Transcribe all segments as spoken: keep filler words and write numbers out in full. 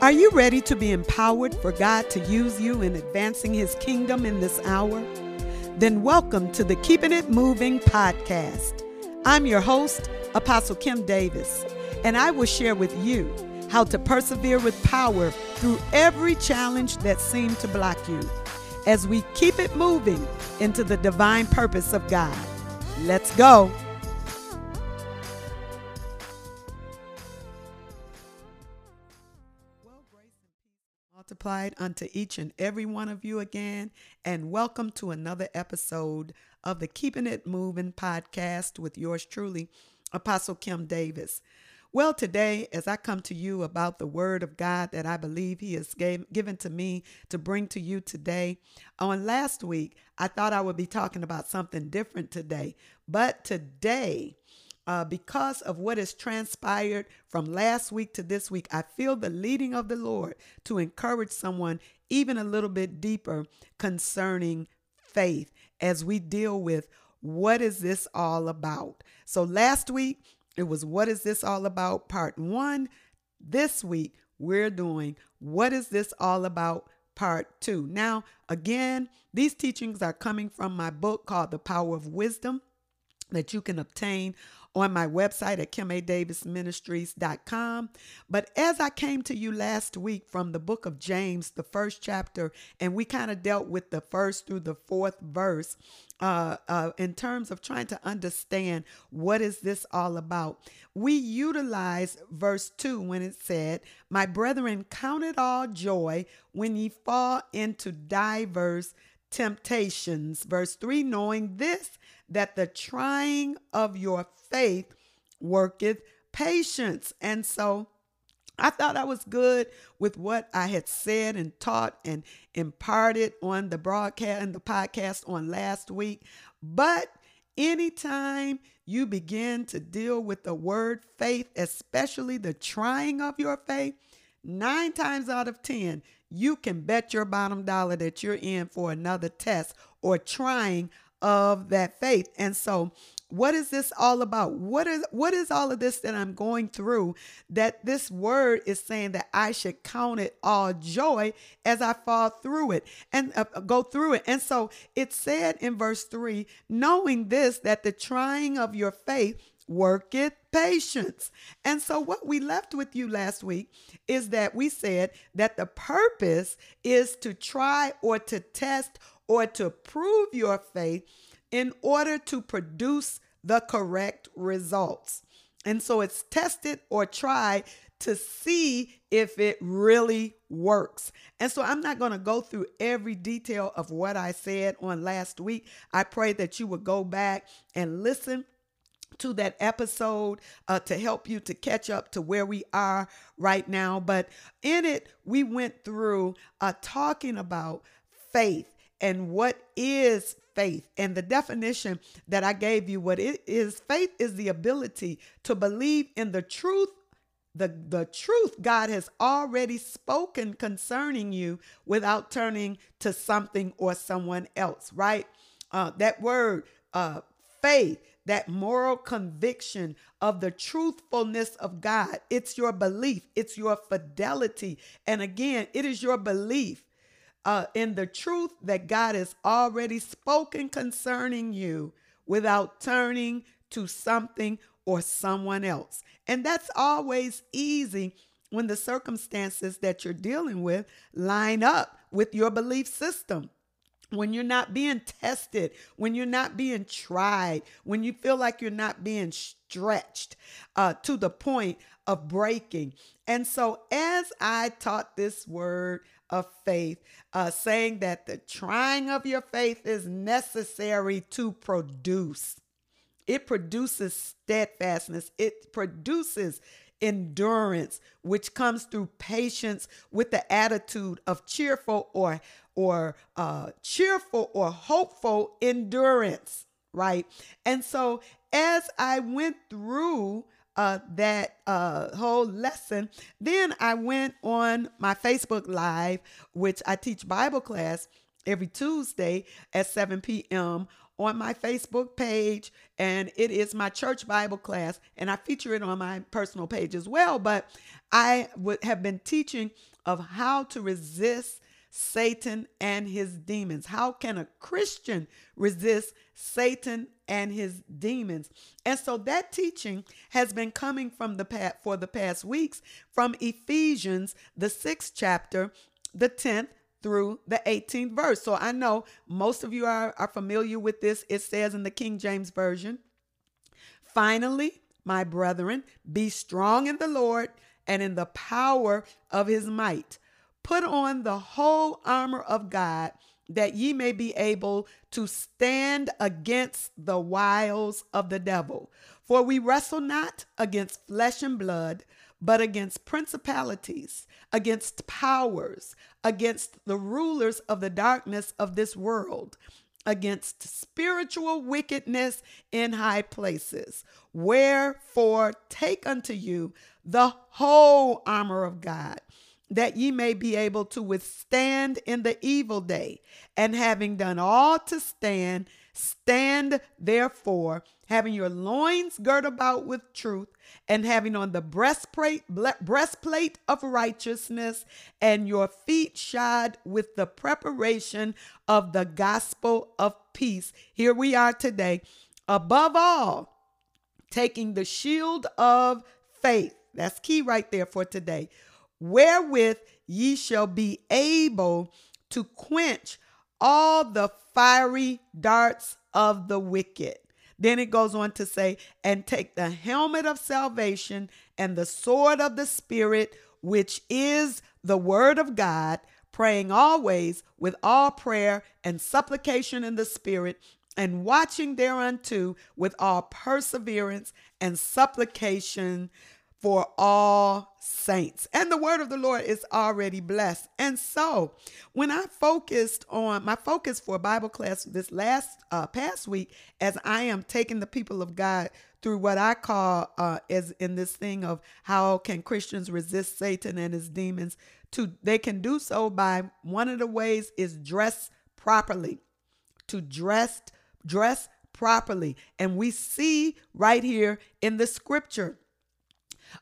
Are you ready to be empowered for God to use you in advancing His kingdom in this hour? Then welcome to the Keeping It Moving podcast. I'm your host, Apostle Kim Davis, and I will share with you how to persevere with power through every challenge that seemed to block you as we keep it moving into the divine purpose of God. Let's go. Well, grace and peace multiplied unto each and every one of you again, and welcome to another episode of the Keeping It Moving podcast with yours truly, Apostle Kim Davis. Well, today, as I come to you about the word of God that I believe He has gave, given to me to bring to you today, on last week, I thought I would be talking about something different today. But today, uh, because of what has transpired from last week to this week, I feel the leading of the Lord to encourage someone even a little bit deeper concerning faith as we deal with what is this all about. So last week, it was What Is This All About? Part one. This week, we're doing What Is This All About? Part two. Now, again, these teachings are coming from my book called The Power of Wisdom that you can obtain on my website at kim a davis ministries dot com. But as I came to you last week from the book of James, the first chapter, and we kind of dealt with the first through the fourth verse uh, uh, in terms of trying to understand what is this all about. We utilize verse two when it said, "My brethren, count it all joy when ye fall into diverse temptations." Verse three, "Knowing this, that the trying of your faith worketh patience." And so I thought I was good with what I had said and taught and imparted on the broadcast and the podcast on last week. But anytime you begin to deal with the word faith, especially the trying of your faith, nine times out of ten, you can bet your bottom dollar that you're in for another test or trying of that faith. And so what is this all about? What is what is all of this that I'm going through, that this word is saying that I should count it all joy as I fall through it and uh, go through it? And so it said in verse three, "Knowing this, that the trying of your faith worketh patience." And so what we left with you last week is that we said that the purpose is to try or to test or to prove your faith in order to produce the correct results. And so it's tested or tried to see if it really works. And so I'm not going to go through every detail of what I said on last week. I pray that you would go back and listen to that episode uh, to help you to catch up to where we are right now. But in it, we went through uh, talking about faith and what is faith. And the definition that I gave you, what it is, faith is the ability to believe in the truth, the, the truth God has already spoken concerning you without turning to something or someone else, right? Uh, that word, uh, faith, that moral conviction of the truthfulness of God. It's your belief. It's your fidelity. And again, it is your belief Uh, in the truth that God has already spoken concerning you without turning to something or someone else. And that's always easy when the circumstances that you're dealing with line up with your belief system. When you're not being tested, when you're not being tried, when you feel like you're not being stretched uh, to the point of breaking. And so as I taught this word of faith, uh, saying that the trying of your faith is necessary to produce. It produces steadfastness. It produces endurance, which comes through patience with the attitude of cheerful or or uh, cheerful or hopeful endurance, right? And so as I went through Uh, that uh, whole lesson, then I went on my Facebook Live, which I teach Bible class every Tuesday at seven p.m. on my Facebook page, and it is my church Bible class, and I feature it on my personal page as well. But I would have been teaching of how to resist Satan and his demons. How can a Christian resist Satan and his demons? And so that teaching has been coming from the past, for the past weeks, from Ephesians, the sixth chapter, the tenth through the eighteenth verse. So I know most of you are, are familiar with this. It says in the King James Version, "Finally, my brethren, be strong in the Lord and in the power of his might. Put on the whole armor of God, that ye may be able to stand against the wiles of the devil. For we wrestle not against flesh and blood, but against principalities, against powers, against the rulers of the darkness of this world, against spiritual wickedness in high places. Wherefore take unto you the whole armor of God, that ye may be able to withstand in the evil day, and having done all to stand, stand therefore, having your loins girt about with truth, and having on the breastplate breastplate of righteousness, and your feet shod with the preparation of the gospel of peace." Here we are today. "Above all, taking the shield of faith," that's key right there for today, "wherewith ye shall be able to quench all the fiery darts of the wicked." Then it goes on to say, "And take the helmet of salvation and the sword of the Spirit, which is the word of God, praying always with all prayer and supplication in the Spirit, and watching thereunto with all perseverance and supplication for all saints." And the word of the Lord is already blessed. And so when I focused on my focus for Bible class this last uh, past week, as I am taking the people of God through what I call uh, as in this thing of how can Christians resist Satan and his demons, to they can do so by, one of the ways is dress properly, to dress, dress properly. And we see right here in the scripture,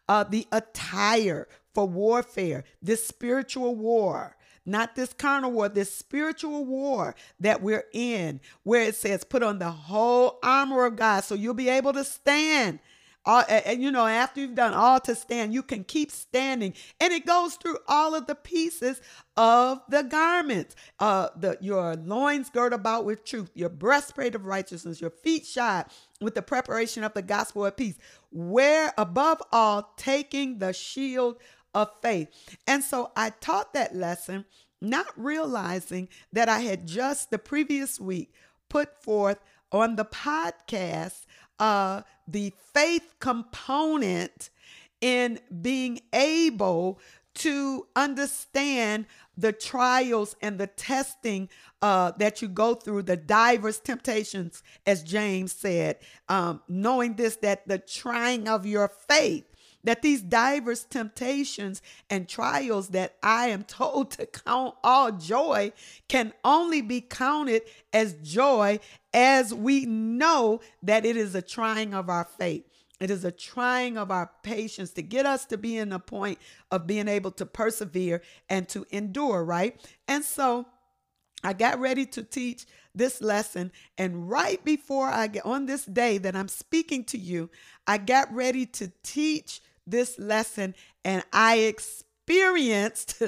Uh, the attire for warfare, this spiritual war, not this carnal war, this spiritual war that we're in, where it says, "Put on the whole armor of God," so you'll be able to stand. All, and you know, after you've done all to stand, you can keep standing. And it goes through all of the pieces of the garments, uh, the, your loins girt about with truth, your breastplate of righteousness, your feet shod with the preparation of the gospel of peace, where above all, taking the shield of faith. And so I taught that lesson, not realizing that I had just the previous week put forth on the podcast Uh, the faith component in being able to understand the trials and the testing uh, that you go through, the diverse temptations, as James said, um, knowing this, that the trying of your faith, that these diverse temptations and trials that I am told to count all joy can only be counted as joy as we know that it is a trying of our faith. It is a trying of our patience to get us to be in a point of being able to persevere and to endure, right? And so I got ready to teach this lesson, and right before I get on this day that I'm speaking to you, I got ready to teach this lesson, and I experienced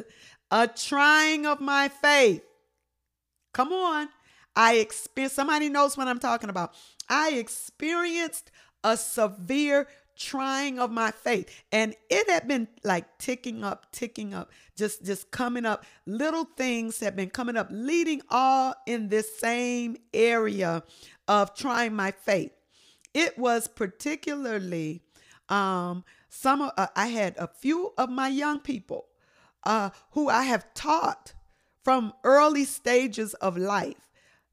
a trying of my faith. Come on. I experienced, somebody knows what I'm talking about. I experienced a severe trying of my faith, and it had been like ticking up, ticking up, just, just coming up. Little things have been coming up, leading all in this same area of trying my faith. It was particularly, um, Some uh, I had a few of my young people uh, who I have taught from early stages of life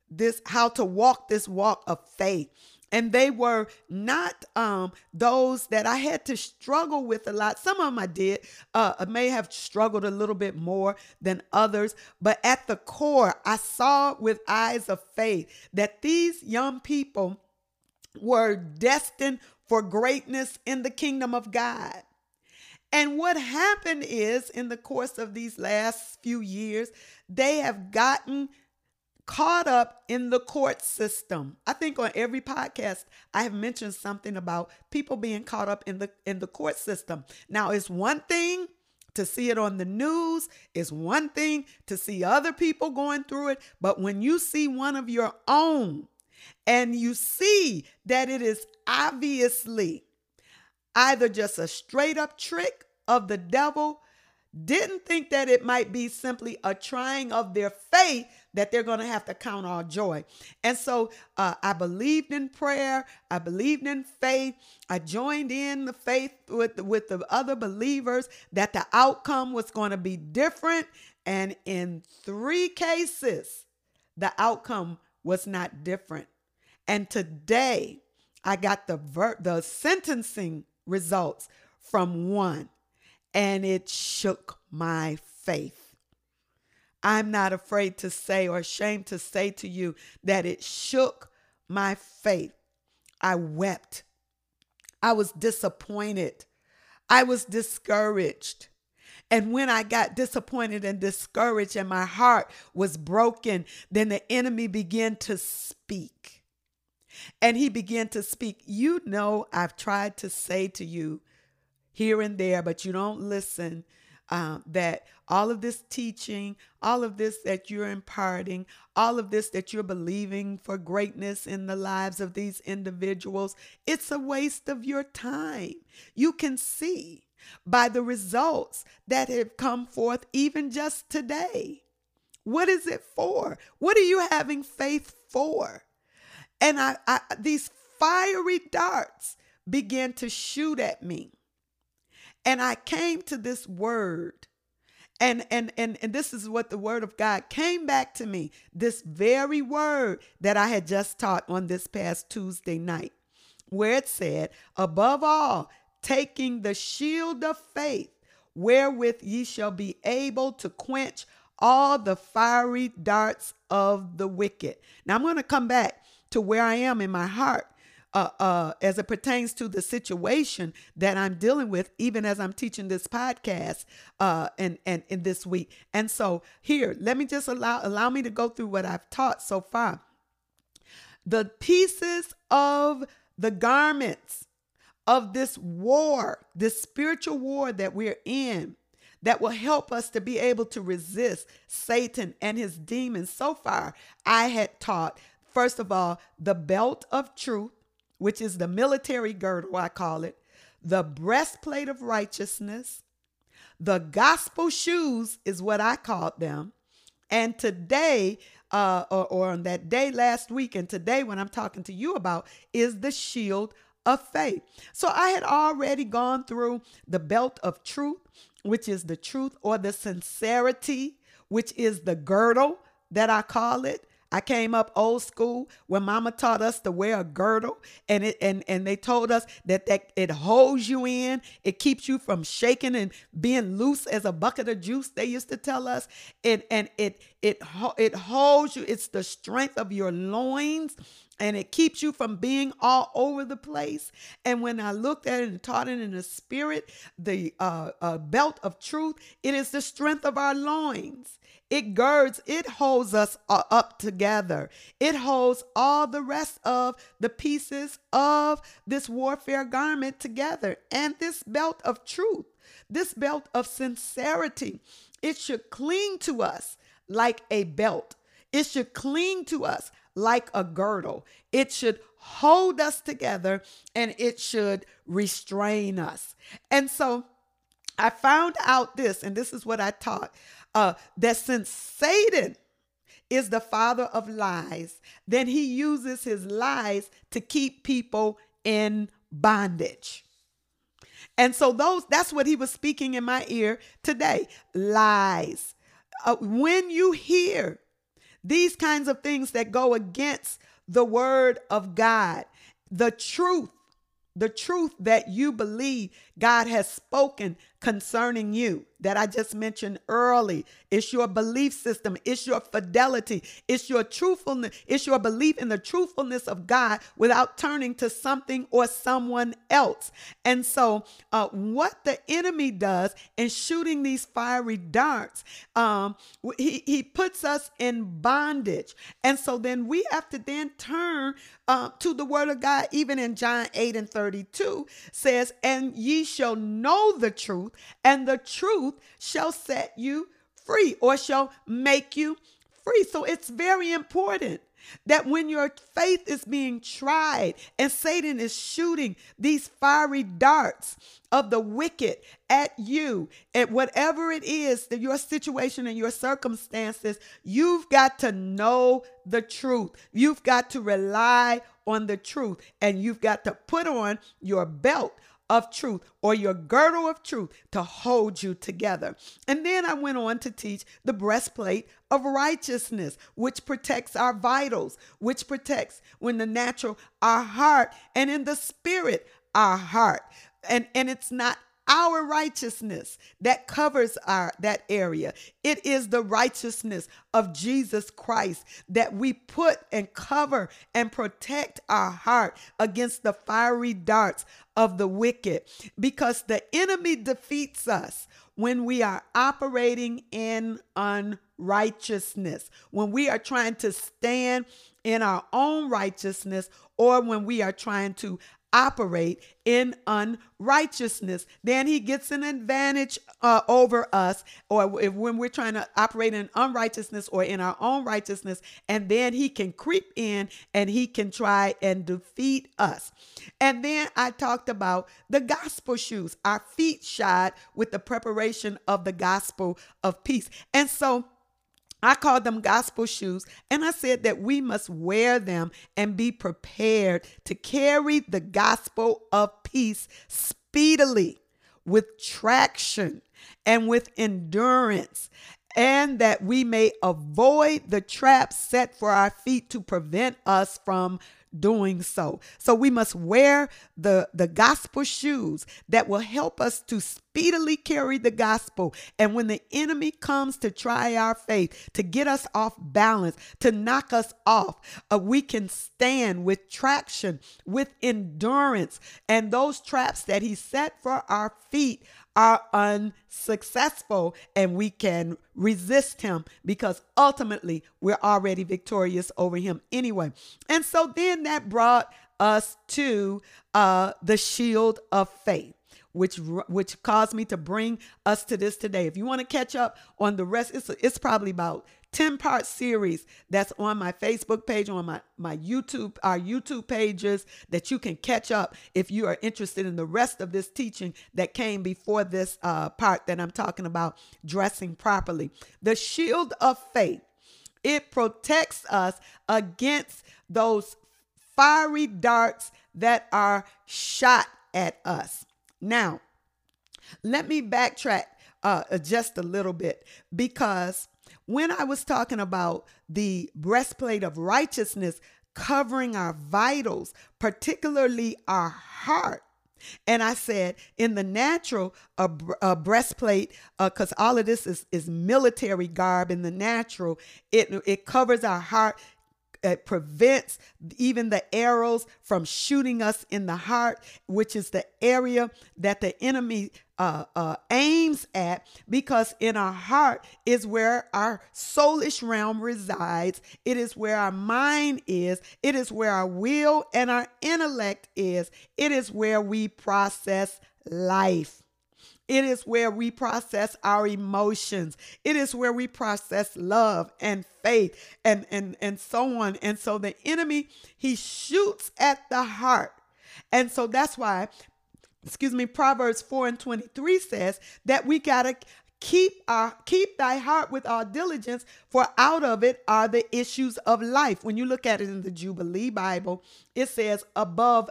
this, how to walk this walk of faith. and they were not um, those that I had to struggle with a lot. Some of them I did, uh, I may have struggled a little bit more than others, but at the core, I saw with eyes of faith that these young people were destined for greatness in the kingdom of God. And what happened is, in the course of these last few years, they have gotten caught up in the court system. I think on every podcast, I have mentioned something about people being caught up in the in the court system. Now, it's one thing to see it on the news. It's one thing to see other people going through it. But when you see one of your own and you see that it is obviously either just a straight up trick of the devil, didn't think that it might be simply a trying of their faith that they're going to have to count all joy. And so uh, I believed in prayer. I believed in faith. I joined in the faith with, with the other believers that the outcome was going to be different. And in three cases, the outcome was not different. And today, I got the ver- the sentencing results from one, and it shook my faith. I'm not afraid to say or ashamed to say to you that it shook my faith. I wept. I was disappointed. I was discouraged. And when I got disappointed and discouraged and my heart was broken, then the enemy began to speak. And he began to speak. You know, I've tried to say to you here and there, but you don't listen, uh, that all of this teaching, all of this that you're imparting, all of this that you're believing for greatness in the lives of these individuals, it's a waste of your time. You can see by the results that have come forth even just today. What is it for? What are you having faith for? And I, I, these fiery darts began to shoot at me. And I came to this word. And, and, and, and this is what the word of God came back to me. This very word that I had just taught on this past Tuesday night, where it said, above all, taking the shield of faith, wherewith ye shall be able to quench all the fiery darts of the wicked. Now I'm going to come back to where I am in my heart uh, uh, as it pertains to the situation that I'm dealing with, even as I'm teaching this podcast uh, and, and, and this week. And so here, let me just allow, allow me to go through what I've taught so far. The pieces of the garments of this war, this spiritual war that we're in, that will help us to be able to resist Satan and his demons. So far, I had taught, first of all, the belt of truth, which is the military girdle, I call it, the breastplate of righteousness, the gospel shoes is what I called them. And today, uh, or, or on that day last week, and today when I'm talking to you about, is the shield of faith. So I had already gone through the belt of truth, which is the truth or the sincerity, which is the girdle that I call it. I came up old school when mama taught us to wear a girdle, and it and, and they told us that, that it holds you in. It keeps you from shaking and being loose as a bucket of juice, they used to tell us. And, and it, it, it holds you. It's the strength of your loins, and it keeps you from being all over the place. And when I looked at it and taught it in the spirit, the uh, uh, belt of truth, it is the strength of our loins. It girds, it holds us up together. It holds all the rest of the pieces of this warfare garment together. And this belt of truth, this belt of sincerity, it should cling to us like a belt. It should cling to us like a girdle. It should hold us together, and it should restrain us. And so I found out this, and this is what I taught, uh, that since Satan is the father of lies, then he uses his lies to keep people in bondage. And so those, that's what he was speaking in my ear today. Lies. Uh, when you hear these kinds of things that go against the word of God, the truth, the truth that you believe God has spoken concerning you that I just mentioned early. It's your belief system. It's your fidelity. It's your truthfulness. It's your belief in the truthfulness of God without turning to something or someone else. And so uh, what the enemy does in shooting these fiery darts, um, he, he puts us in bondage. And so then we have to then turn uh, to the word of God, even in John eight and thirty-two says, and ye shall know the truth, and the truth shall set you free, or shall make you free. So it's very important that when your faith is being tried and Satan is shooting these fiery darts of the wicked at you, at whatever it is that your situation and your circumstances, you've got to know the truth. You've got to rely on the truth, and you've got to put on your belt of truth, or your girdle of truth, to hold you together. And then I went on to teach the breastplate of righteousness, which protects our vitals, which protects, when the natural, our heart, and in the spirit, our heart. And, and it's not our righteousness that covers our that area. It is the righteousness of Jesus Christ that we put and cover and protect our heart against the fiery darts of the wicked, because the enemy defeats us when we are operating in unrighteousness, when we are trying to stand in our own righteousness, or when we are trying to operate in unrighteousness. Then he gets an advantage uh, over us, or if, when we're trying to operate in unrighteousness or in our own righteousness, and then he can creep in and he can try and defeat us. And then I talked about the gospel shoes, our feet shod with the preparation of the gospel of peace. And so I call them gospel shoes, and I said that we must wear them and be prepared to carry the gospel of peace speedily, with traction and with endurance, and that we may avoid the traps set for our feet to prevent us from doing so. So we must wear the, the gospel shoes that will help us to speedily carry the gospel. And when the enemy comes to try our faith, to get us off balance, to knock us off, uh, we can stand with traction, with endurance. And those traps that he set for our feet are unsuccessful, and we can resist him, because ultimately we're already victorious over him anyway. And so then that brought us to uh, the shield of faith, which which caused me to bring us to this today. If you want to catch up on the rest, it's, it's probably about ten part series that's on my Facebook page, on my, my YouTube, our YouTube pages, that you can catch up if you are interested in the rest of this teaching that came before this uh, part that I'm talking about, dressing properly. The shield of faith, it protects us against those fiery darts that are shot at us. Now, let me backtrack uh, just a little bit, because when I was talking about the breastplate of righteousness covering our vitals, particularly our heart, and I said in the natural, a, a breastplate, because uh, all of this is, is military garb in the natural, it, it covers our heart. It prevents even the arrows from shooting us in the heart, which is the area that the enemy uh, uh, aims at, because in our heart is where our soulish realm resides. It is where our mind is. It is where our will and our intellect is. It is where we process life. It is where we process our emotions. It is where we process love and faith and, and, and so on. And so the enemy, he shoots at the heart. And so that's why, excuse me, Proverbs four and twenty-three says that we got to Keep our, keep thy heart with all diligence, for out of it are the issues of life. When you look at it in the Jubilee Bible, it says, above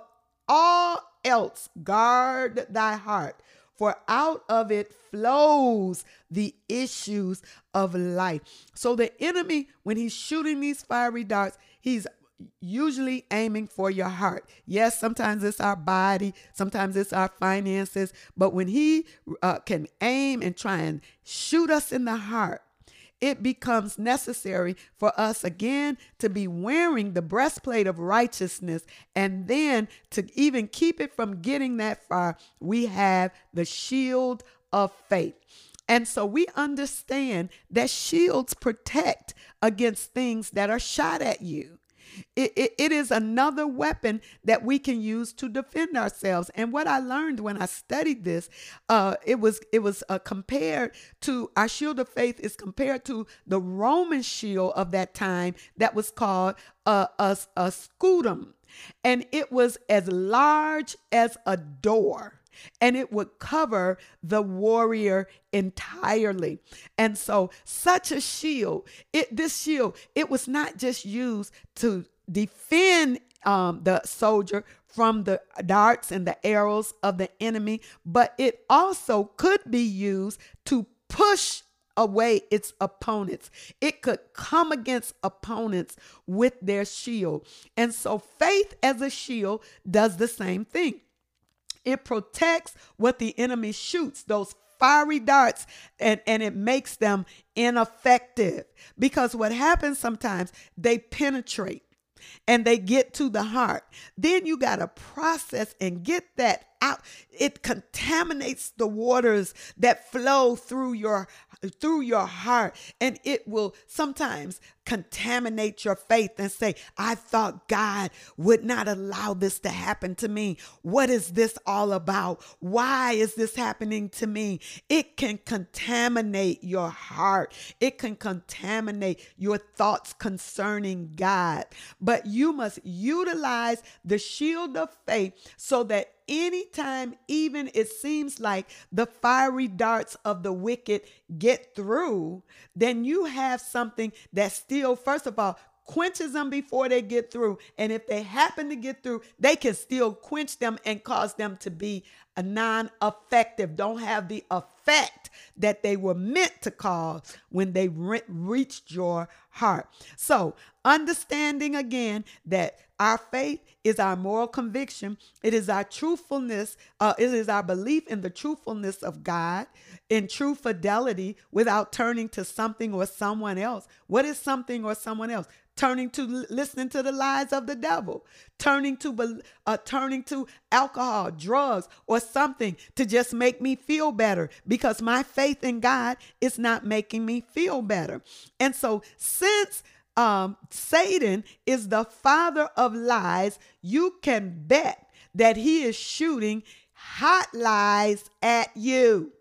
all else, guard thy heart, for out of it flows the issues of life. So the enemy, when he's shooting these fiery darts, he's usually aiming for your heart. Yes, sometimes it's our body, sometimes it's our finances, but when he uh, can aim and try and shoot us in the heart, it becomes necessary for us again to be wearing the breastplate of righteousness. And then to even keep it from getting that far, we have the shield of faith. And so we understand that shields protect against things that are shot at you. It, it, it is another weapon that we can use to defend ourselves. And what I learned when I studied this, uh, it was it was uh, compared to, our shield of faith is compared to the Roman shield of that time that was called uh, a, a scutum. And it was as large as a door, and it would cover the warrior entirely. And so such a shield, it, this shield, it was not just used to defend um, the soldier from the darts and the arrows of the enemy, but it also could be used to push away its opponents. It could come against opponents with their shield. And so faith as a shield does the same thing. It protects what the enemy shoots, those fiery darts, and, and it makes them ineffective, because what happens sometimes, they penetrate and they get to the heart. Then you got to process and get that out. It contaminates the waters that flow through your through your heart, and it will sometimes contaminate your faith and say, I thought God would not allow this to happen to me. What is this all about? Why is this happening to me? It can contaminate your heart. It can contaminate your thoughts concerning God. But you must utilize the shield of faith so that anytime, even it seems like the fiery darts of the wicked get through, then you have something that still, first of all, quenches them before they get through. And if they happen to get through, they can still quench them and cause them to be a non-effective, don't have the effect that they were meant to cause when they re- reached your heart. So understanding again that our faith is our moral conviction. It is our truthfulness. Uh, it is our belief in the truthfulness of God, in true fidelity without turning to something or someone else. What is something or someone else? Turning to listening to the lies of the devil, turning to uh, turning to alcohol, drugs, or something to just make me feel better, because my faith in God is not making me feel better. And so since Um, Satan is the father of lies, you can bet that he is shooting hot lies at you.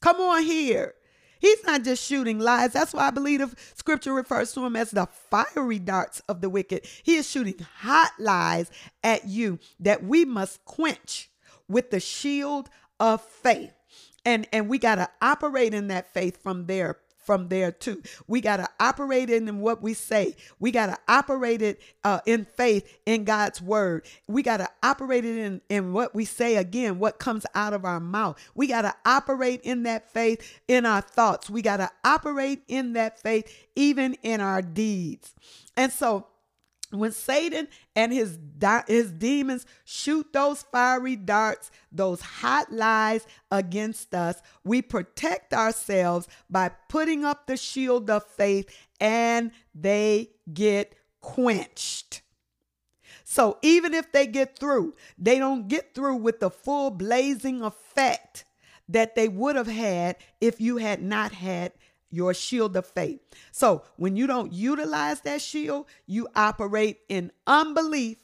Come on here. He's not just shooting lies. That's why I believe the scripture refers to him as the fiery darts of the wicked. He is shooting hot lies at you that we must quench with the shield of faith. And, and we got to operate in that faith from there. From there too, we got to operate in what we say. We got to operate it uh, in faith in God's word. We got to operate it in, in what we say, again, what comes out of our mouth. We got to operate in that faith in our thoughts. We got to operate in that faith even in our deeds. And so when Satan and his di- his demons shoot those fiery darts, those hot lies against us, we protect ourselves by putting up the shield of faith, and they get quenched. So even if they get through, they don't get through with the full blazing effect that they would have had if you had not had your shield of faith. So when you don't utilize that shield, you operate in unbelief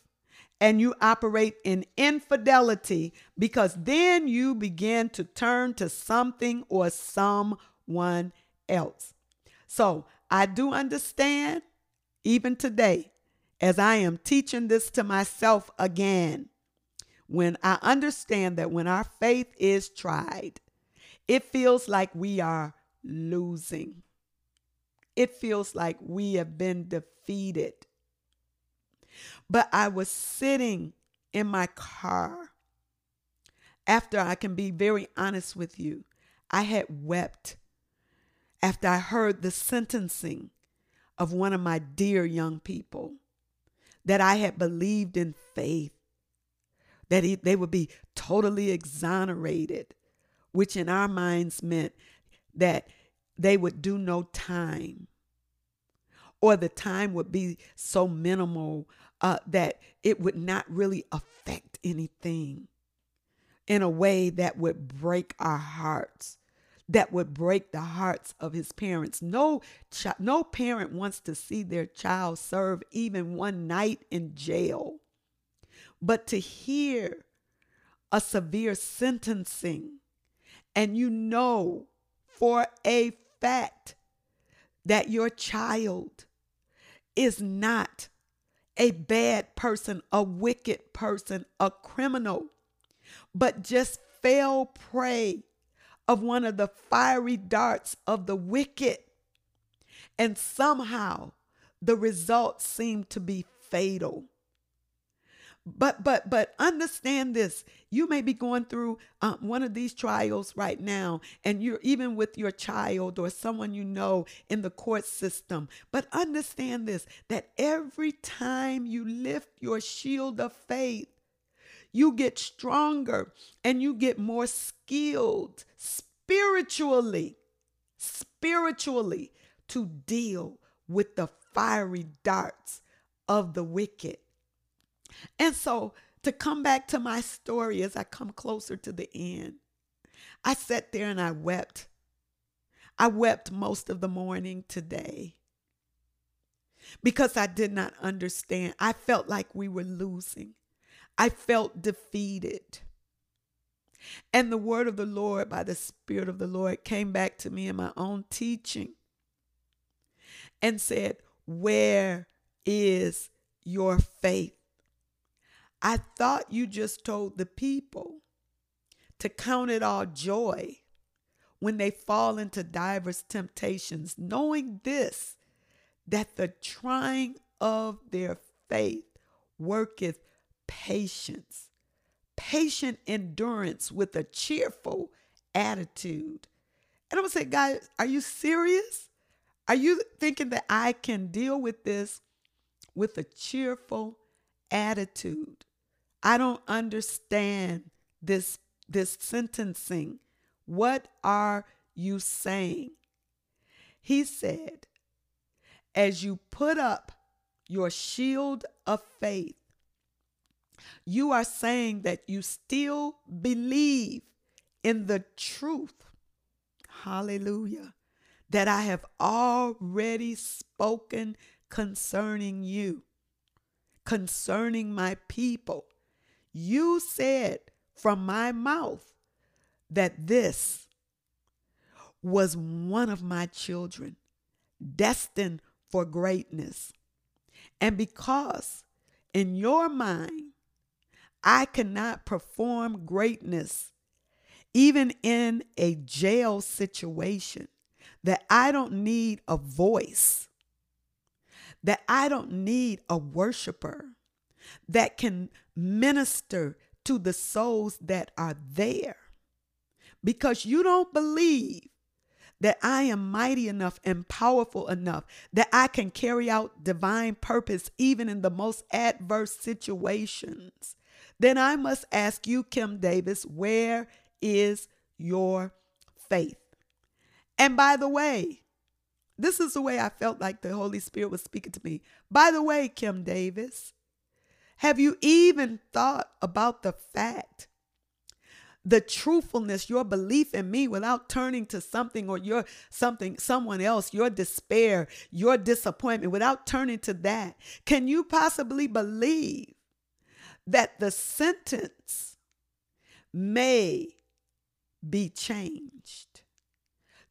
and you operate in infidelity, because then you begin to turn to something or someone else. So I do understand, even today, as I am teaching this to myself again, when I understand that when our faith is tried, it feels like we are losing. It feels like we have been defeated. But I was sitting in my car. After, I can be very honest with you, I had wept after I heard the sentencing of one of my dear young people. that I had believed in faith, that he, they would be totally exonerated, which in our minds meant that they would do no time, or the time would be so minimal uh, that it would not really affect anything in a way that would break our hearts, that would break the hearts of his parents. No, chi- no parent wants to see their child serve even one night in jail, but to hear a severe sentencing, and you know for a fact that your child is not a bad person, a wicked person, a criminal, but just fell prey of one of the fiery darts of the wicked. And somehow the results seem to be fatal. But but but understand this. You may be going through um, one of these trials right now, and you're even with your child or someone you know in the court system. But understand this, that every time you lift your shield of faith, you get stronger and you get more skilled spiritually, spiritually to deal with the fiery darts of the wicked. And so to come back to my story, as I come closer to the end, I sat there and I wept. I wept most of the morning today because I did not understand. I felt like we were losing. I felt defeated. And the word of the Lord by the Spirit of the Lord came back to me in my own teaching and said, where is your faith? I thought you just told the people to count it all joy when they fall into diverse temptations, knowing this, that the trying of their faith worketh patience, patient endurance with a cheerful attitude. And I'm going to say, guys, are you serious? Are you thinking that I can deal with this with a cheerful attitude? I don't understand this, this sentencing. What are you saying? He said, as you put up your shield of faith, you are saying that you still believe in the truth, hallelujah, that I have already spoken concerning you, concerning my people. You said from my mouth that this was one of my children, destined for greatness. And because in your mind, I cannot perform greatness, even in a jail situation, that I don't need a voice, that I don't need a worshiper that can minister to the souls that are there, because you don't believe that I am mighty enough and powerful enough that I can carry out divine purpose even in the most adverse situations. Then I must ask you, Kim Davis, where is your faith? And by the way, this is the way I felt like the Holy Spirit was speaking to me. By the way, Kim Davis, have you even thought about the fact, the truthfulness, your belief in me without turning to something or your something, someone else, your despair, your disappointment, without turning to that? Can you possibly believe that the sentence may be changed?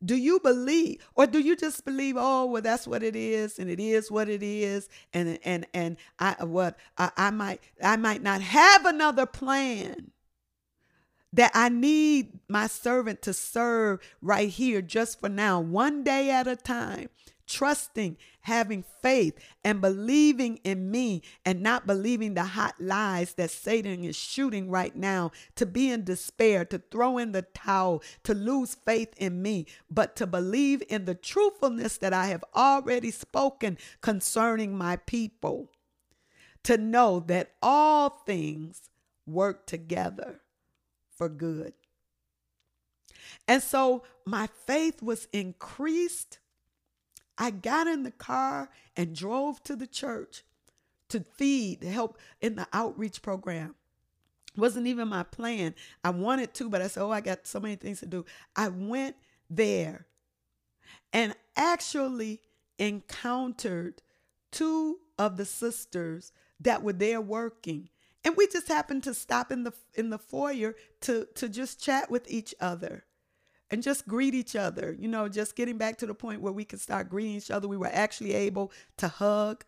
Do you believe, or do you just believe, oh, well, that's what it is, and it is what it is, and and and I what I, I might I might not have another plan, that I need my servant to serve right here just for now, one day at a time, trusting, having faith, and believing in me, and not believing the hot lies that Satan is shooting right now, to be in despair, to throw in the towel, to lose faith in me, but to believe in the truthfulness that I have already spoken concerning my people, to know that all things work together for good. And so my faith was increased. I got in the car and drove to the church to feed, to help in the outreach program. Wasn't even my plan. I wanted to, but I said, oh, I got so many things to do. I went there and actually encountered two of the sisters that were there working. And we just happened to stop in the in the foyer to, to just chat with each other and just greet each other. You know, just getting back to the point where we could start greeting each other. We were actually able to hug.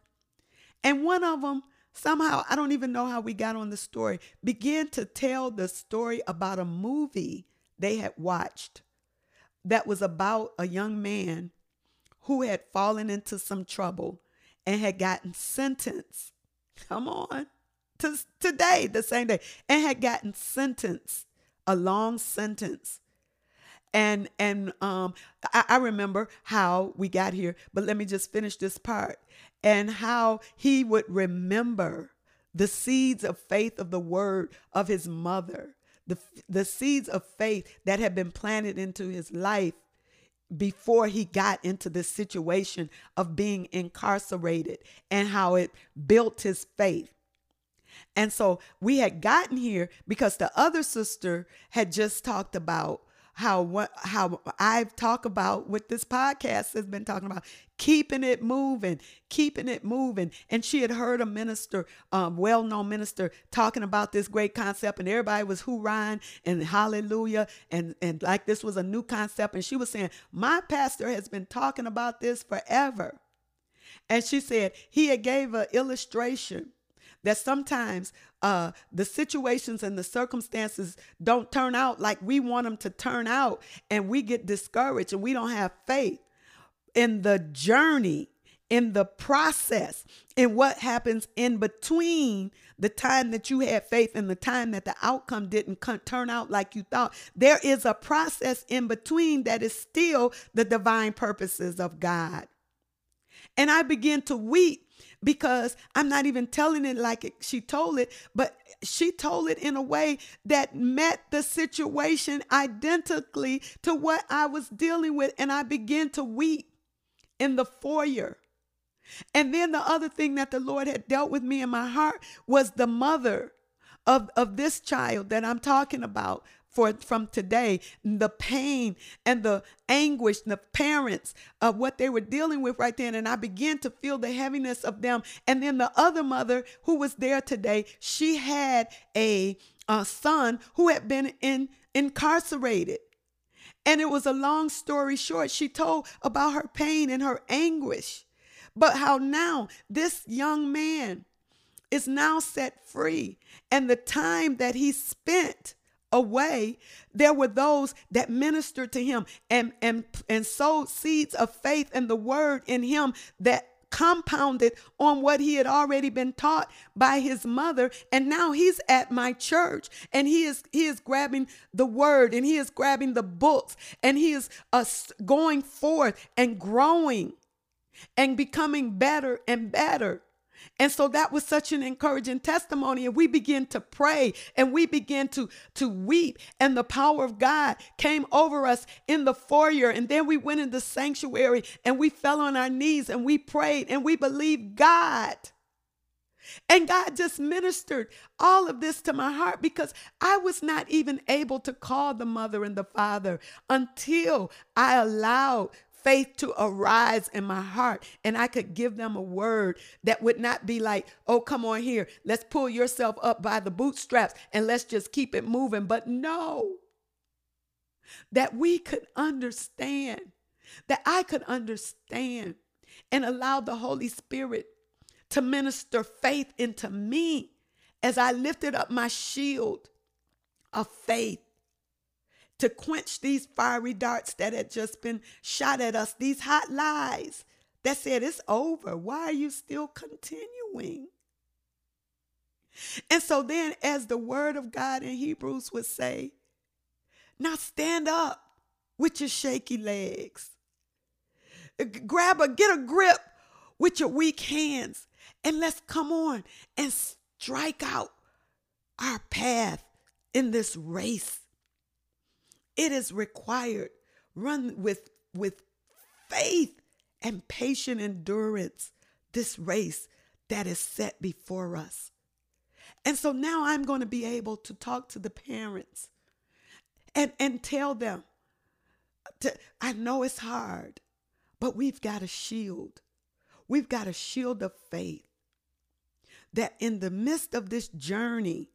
And one of them, somehow, I don't even know how we got on the story, began to tell the story about a movie they had watched that was about a young man who had fallen into some trouble and had gotten sentenced. Come on. To today, the same day, and had gotten sentenced, a long sentence. And and um, I, I remember how we got here, but let me just finish this part. And how he would remember the seeds of faith of the word of his mother, the, the seeds of faith that had been planted into his life before he got into this situation of being incarcerated, and how it built his faith. And so we had gotten here because the other sister had just talked about how what how I've talked about what this podcast has been talking about, keeping it moving, keeping it moving. And she had heard a minister, um, well-known minister, talking about this great concept, and everybody was hoorahing and hallelujah, and and like this was a new concept. And she was saying, my pastor has been talking about this forever. And she said he had gave an illustration that sometimes uh, the situations and the circumstances don't turn out like we want them to turn out, and we get discouraged and we don't have faith in the journey, in the process, in what happens in between the time that you had faith and the time that the outcome didn't co- turn out like you thought. There is a process in between that is still the divine purposes of God. And I begin to weep, because I'm not even telling it like it, she told it, but she told it in a way that met the situation identically to what I was dealing with. And I began to weep in the foyer. And then the other thing that the Lord had dealt with me in my heart was the mother of, of this child that I'm talking about for from today, the pain and the anguish, the parents of what they were dealing with right then. And I began to feel the heaviness of them. And then the other mother who was there today, she had a, a son who had been in, incarcerated. And it was a long story short. She told about her pain and her anguish, but how now this young man is now set free. And the time that he spent away, there were those that ministered to him and and and sowed seeds of faith and the word in him that compounded on what he had already been taught by his mother. And now he's at my church, and he is he is grabbing the word, and he is grabbing the books, and he is uh, going forth and growing and becoming better and better. And so that was such an encouraging testimony. And we began to pray, and we began to, to weep. And the power of God came over us in the foyer. And then we went in the sanctuary, and we fell on our knees, and we prayed, and we believed God. And God just ministered all of this to my heart, because I was not even able to call the mother and the father until I allowed faith to arise in my heart, and I could give them a word that would not be like, oh, come on here, let's pull yourself up by the bootstraps and let's just keep it moving. But no, that we could understand, that I could understand and allow the Holy Spirit to minister faith into me as I lifted up my shield of faith to quench these fiery darts that had just been shot at us, these hot lies that said, it's over. Why are you still continuing? And so then, as the word of God in Hebrews would say, now stand up with your shaky legs. Grab a, get a grip with your weak hands, And let's come on and strike out our path in this race. It is required. Run with, with faith and patient endurance this race that is set before us. And so now I'm going to be able to talk to the parents and, and tell them, to, I know it's hard, but we've got a shield. We've got a shield of faith that in the midst of this journey,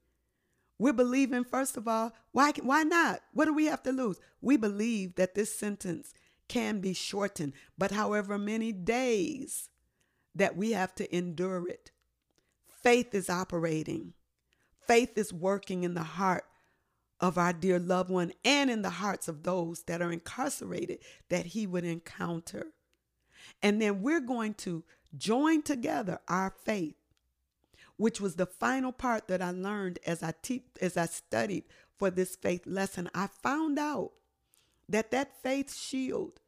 we're believing, first of all, why, why not? What do we have to lose? We believe that this sentence can be shortened, but however many days that we have to endure it, faith is operating. Faith is working in the heart of our dear loved one and in the hearts of those that are incarcerated that he would encounter. And then we're going to join together our faith, which was the final part that I learned as I te- as I studied for this faith lesson. I found out that that faith shield,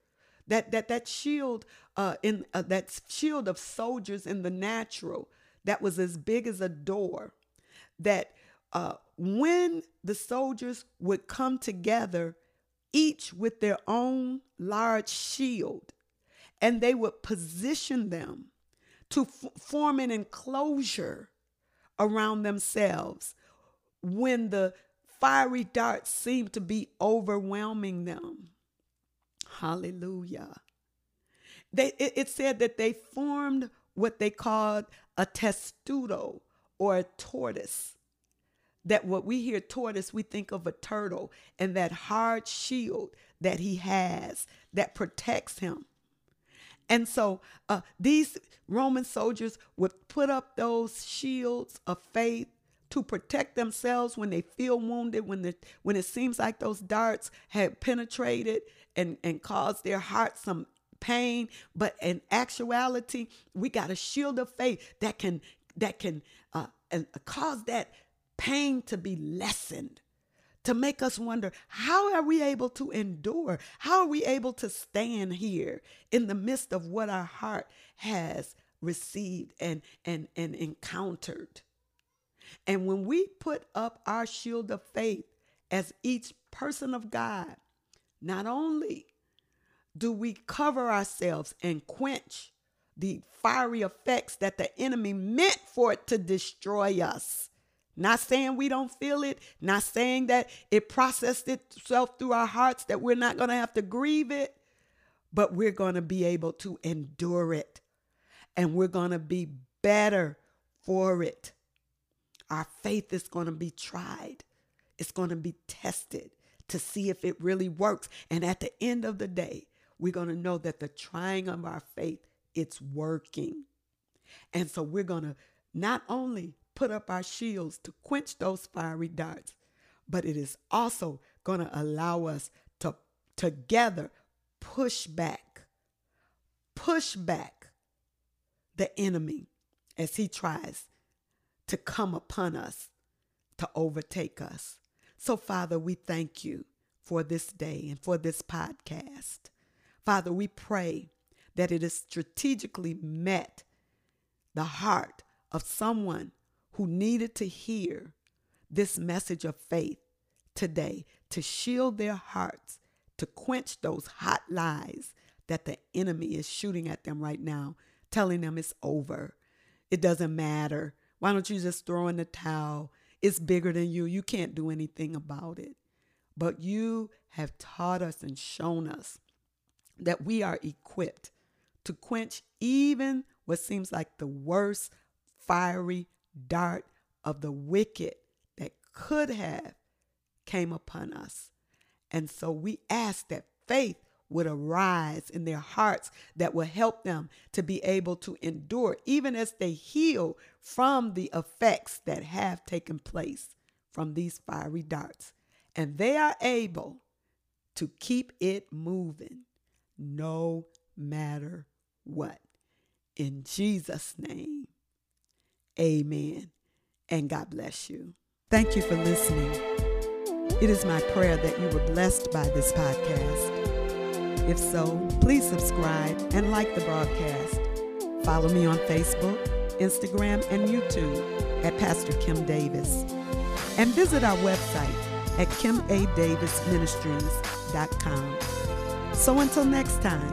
that that that shield uh, in uh, that shield of soldiers in the natural, that was as big as a door, that uh, when the soldiers would come together, each with their own large shield, and they would position them to f- form an enclosure around themselves when the fiery darts seemed to be overwhelming them. Hallelujah. They, it, it said that they formed what they called a testudo, or a tortoise. That what we hear tortoise, we think of a turtle, and that hard shield that he has that protects him. And so uh, these Roman soldiers would put up those shields of faith to protect themselves when they feel wounded, when the when it seems like those darts had penetrated and, and caused their heart some pain. But in actuality, we got a shield of faith that can that can uh, cause that pain to be lessened, to make us wonder, how are we able to endure? How are we able to stand here in the midst of what our heart has received and, and, and encountered? And when we put up our shield of faith as each person of God, not only do we cover ourselves and quench the fiery effects that the enemy meant for it to destroy us, not saying we don't feel it, not saying that it processed itself through our hearts, that we're not going to have to grieve it, but we're going to be able to endure it, and we're going to be better for it. Our faith is going to be tried. It's going to be tested to see if it really works. And at the end of the day, we're going to know that the trying of our faith, it's working. And so we're going to not only put up our shields to quench those fiery darts, but it is also going to allow us to together push back, push back the enemy as he tries to come upon us, to overtake us. So, Father, we thank you for this day and for this podcast. Father, we pray that it is strategically met the heart of someone who needed to hear this message of faith today to shield their hearts, to quench those hot lies that the enemy is shooting at them right now, telling them it's over. It doesn't matter. Why don't you just throw in the towel? It's bigger than you. You can't do anything about it. But you have taught us and shown us that we are equipped to quench even what seems like the worst fiery dart of the wicked that could have came upon us. And so we ask that faith would arise in their hearts that will help them to be able to endure, even as they heal from the effects that have taken place from these fiery darts. And they are able to keep it moving no matter what. In Jesus' name, amen. And God bless you. Thank you for listening. It is my prayer that you were blessed by this podcast. If so, please subscribe and like the broadcast. Follow me on Facebook, Instagram, and YouTube at Pastor Kim Davis. And visit our website at kim a davis ministries dot com. So until next time,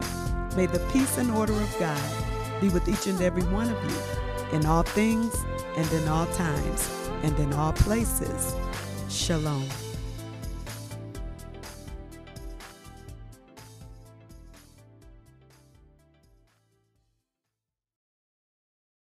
may the peace and order of God be with each and every one of you in all things and in all times and in all places. Shalom.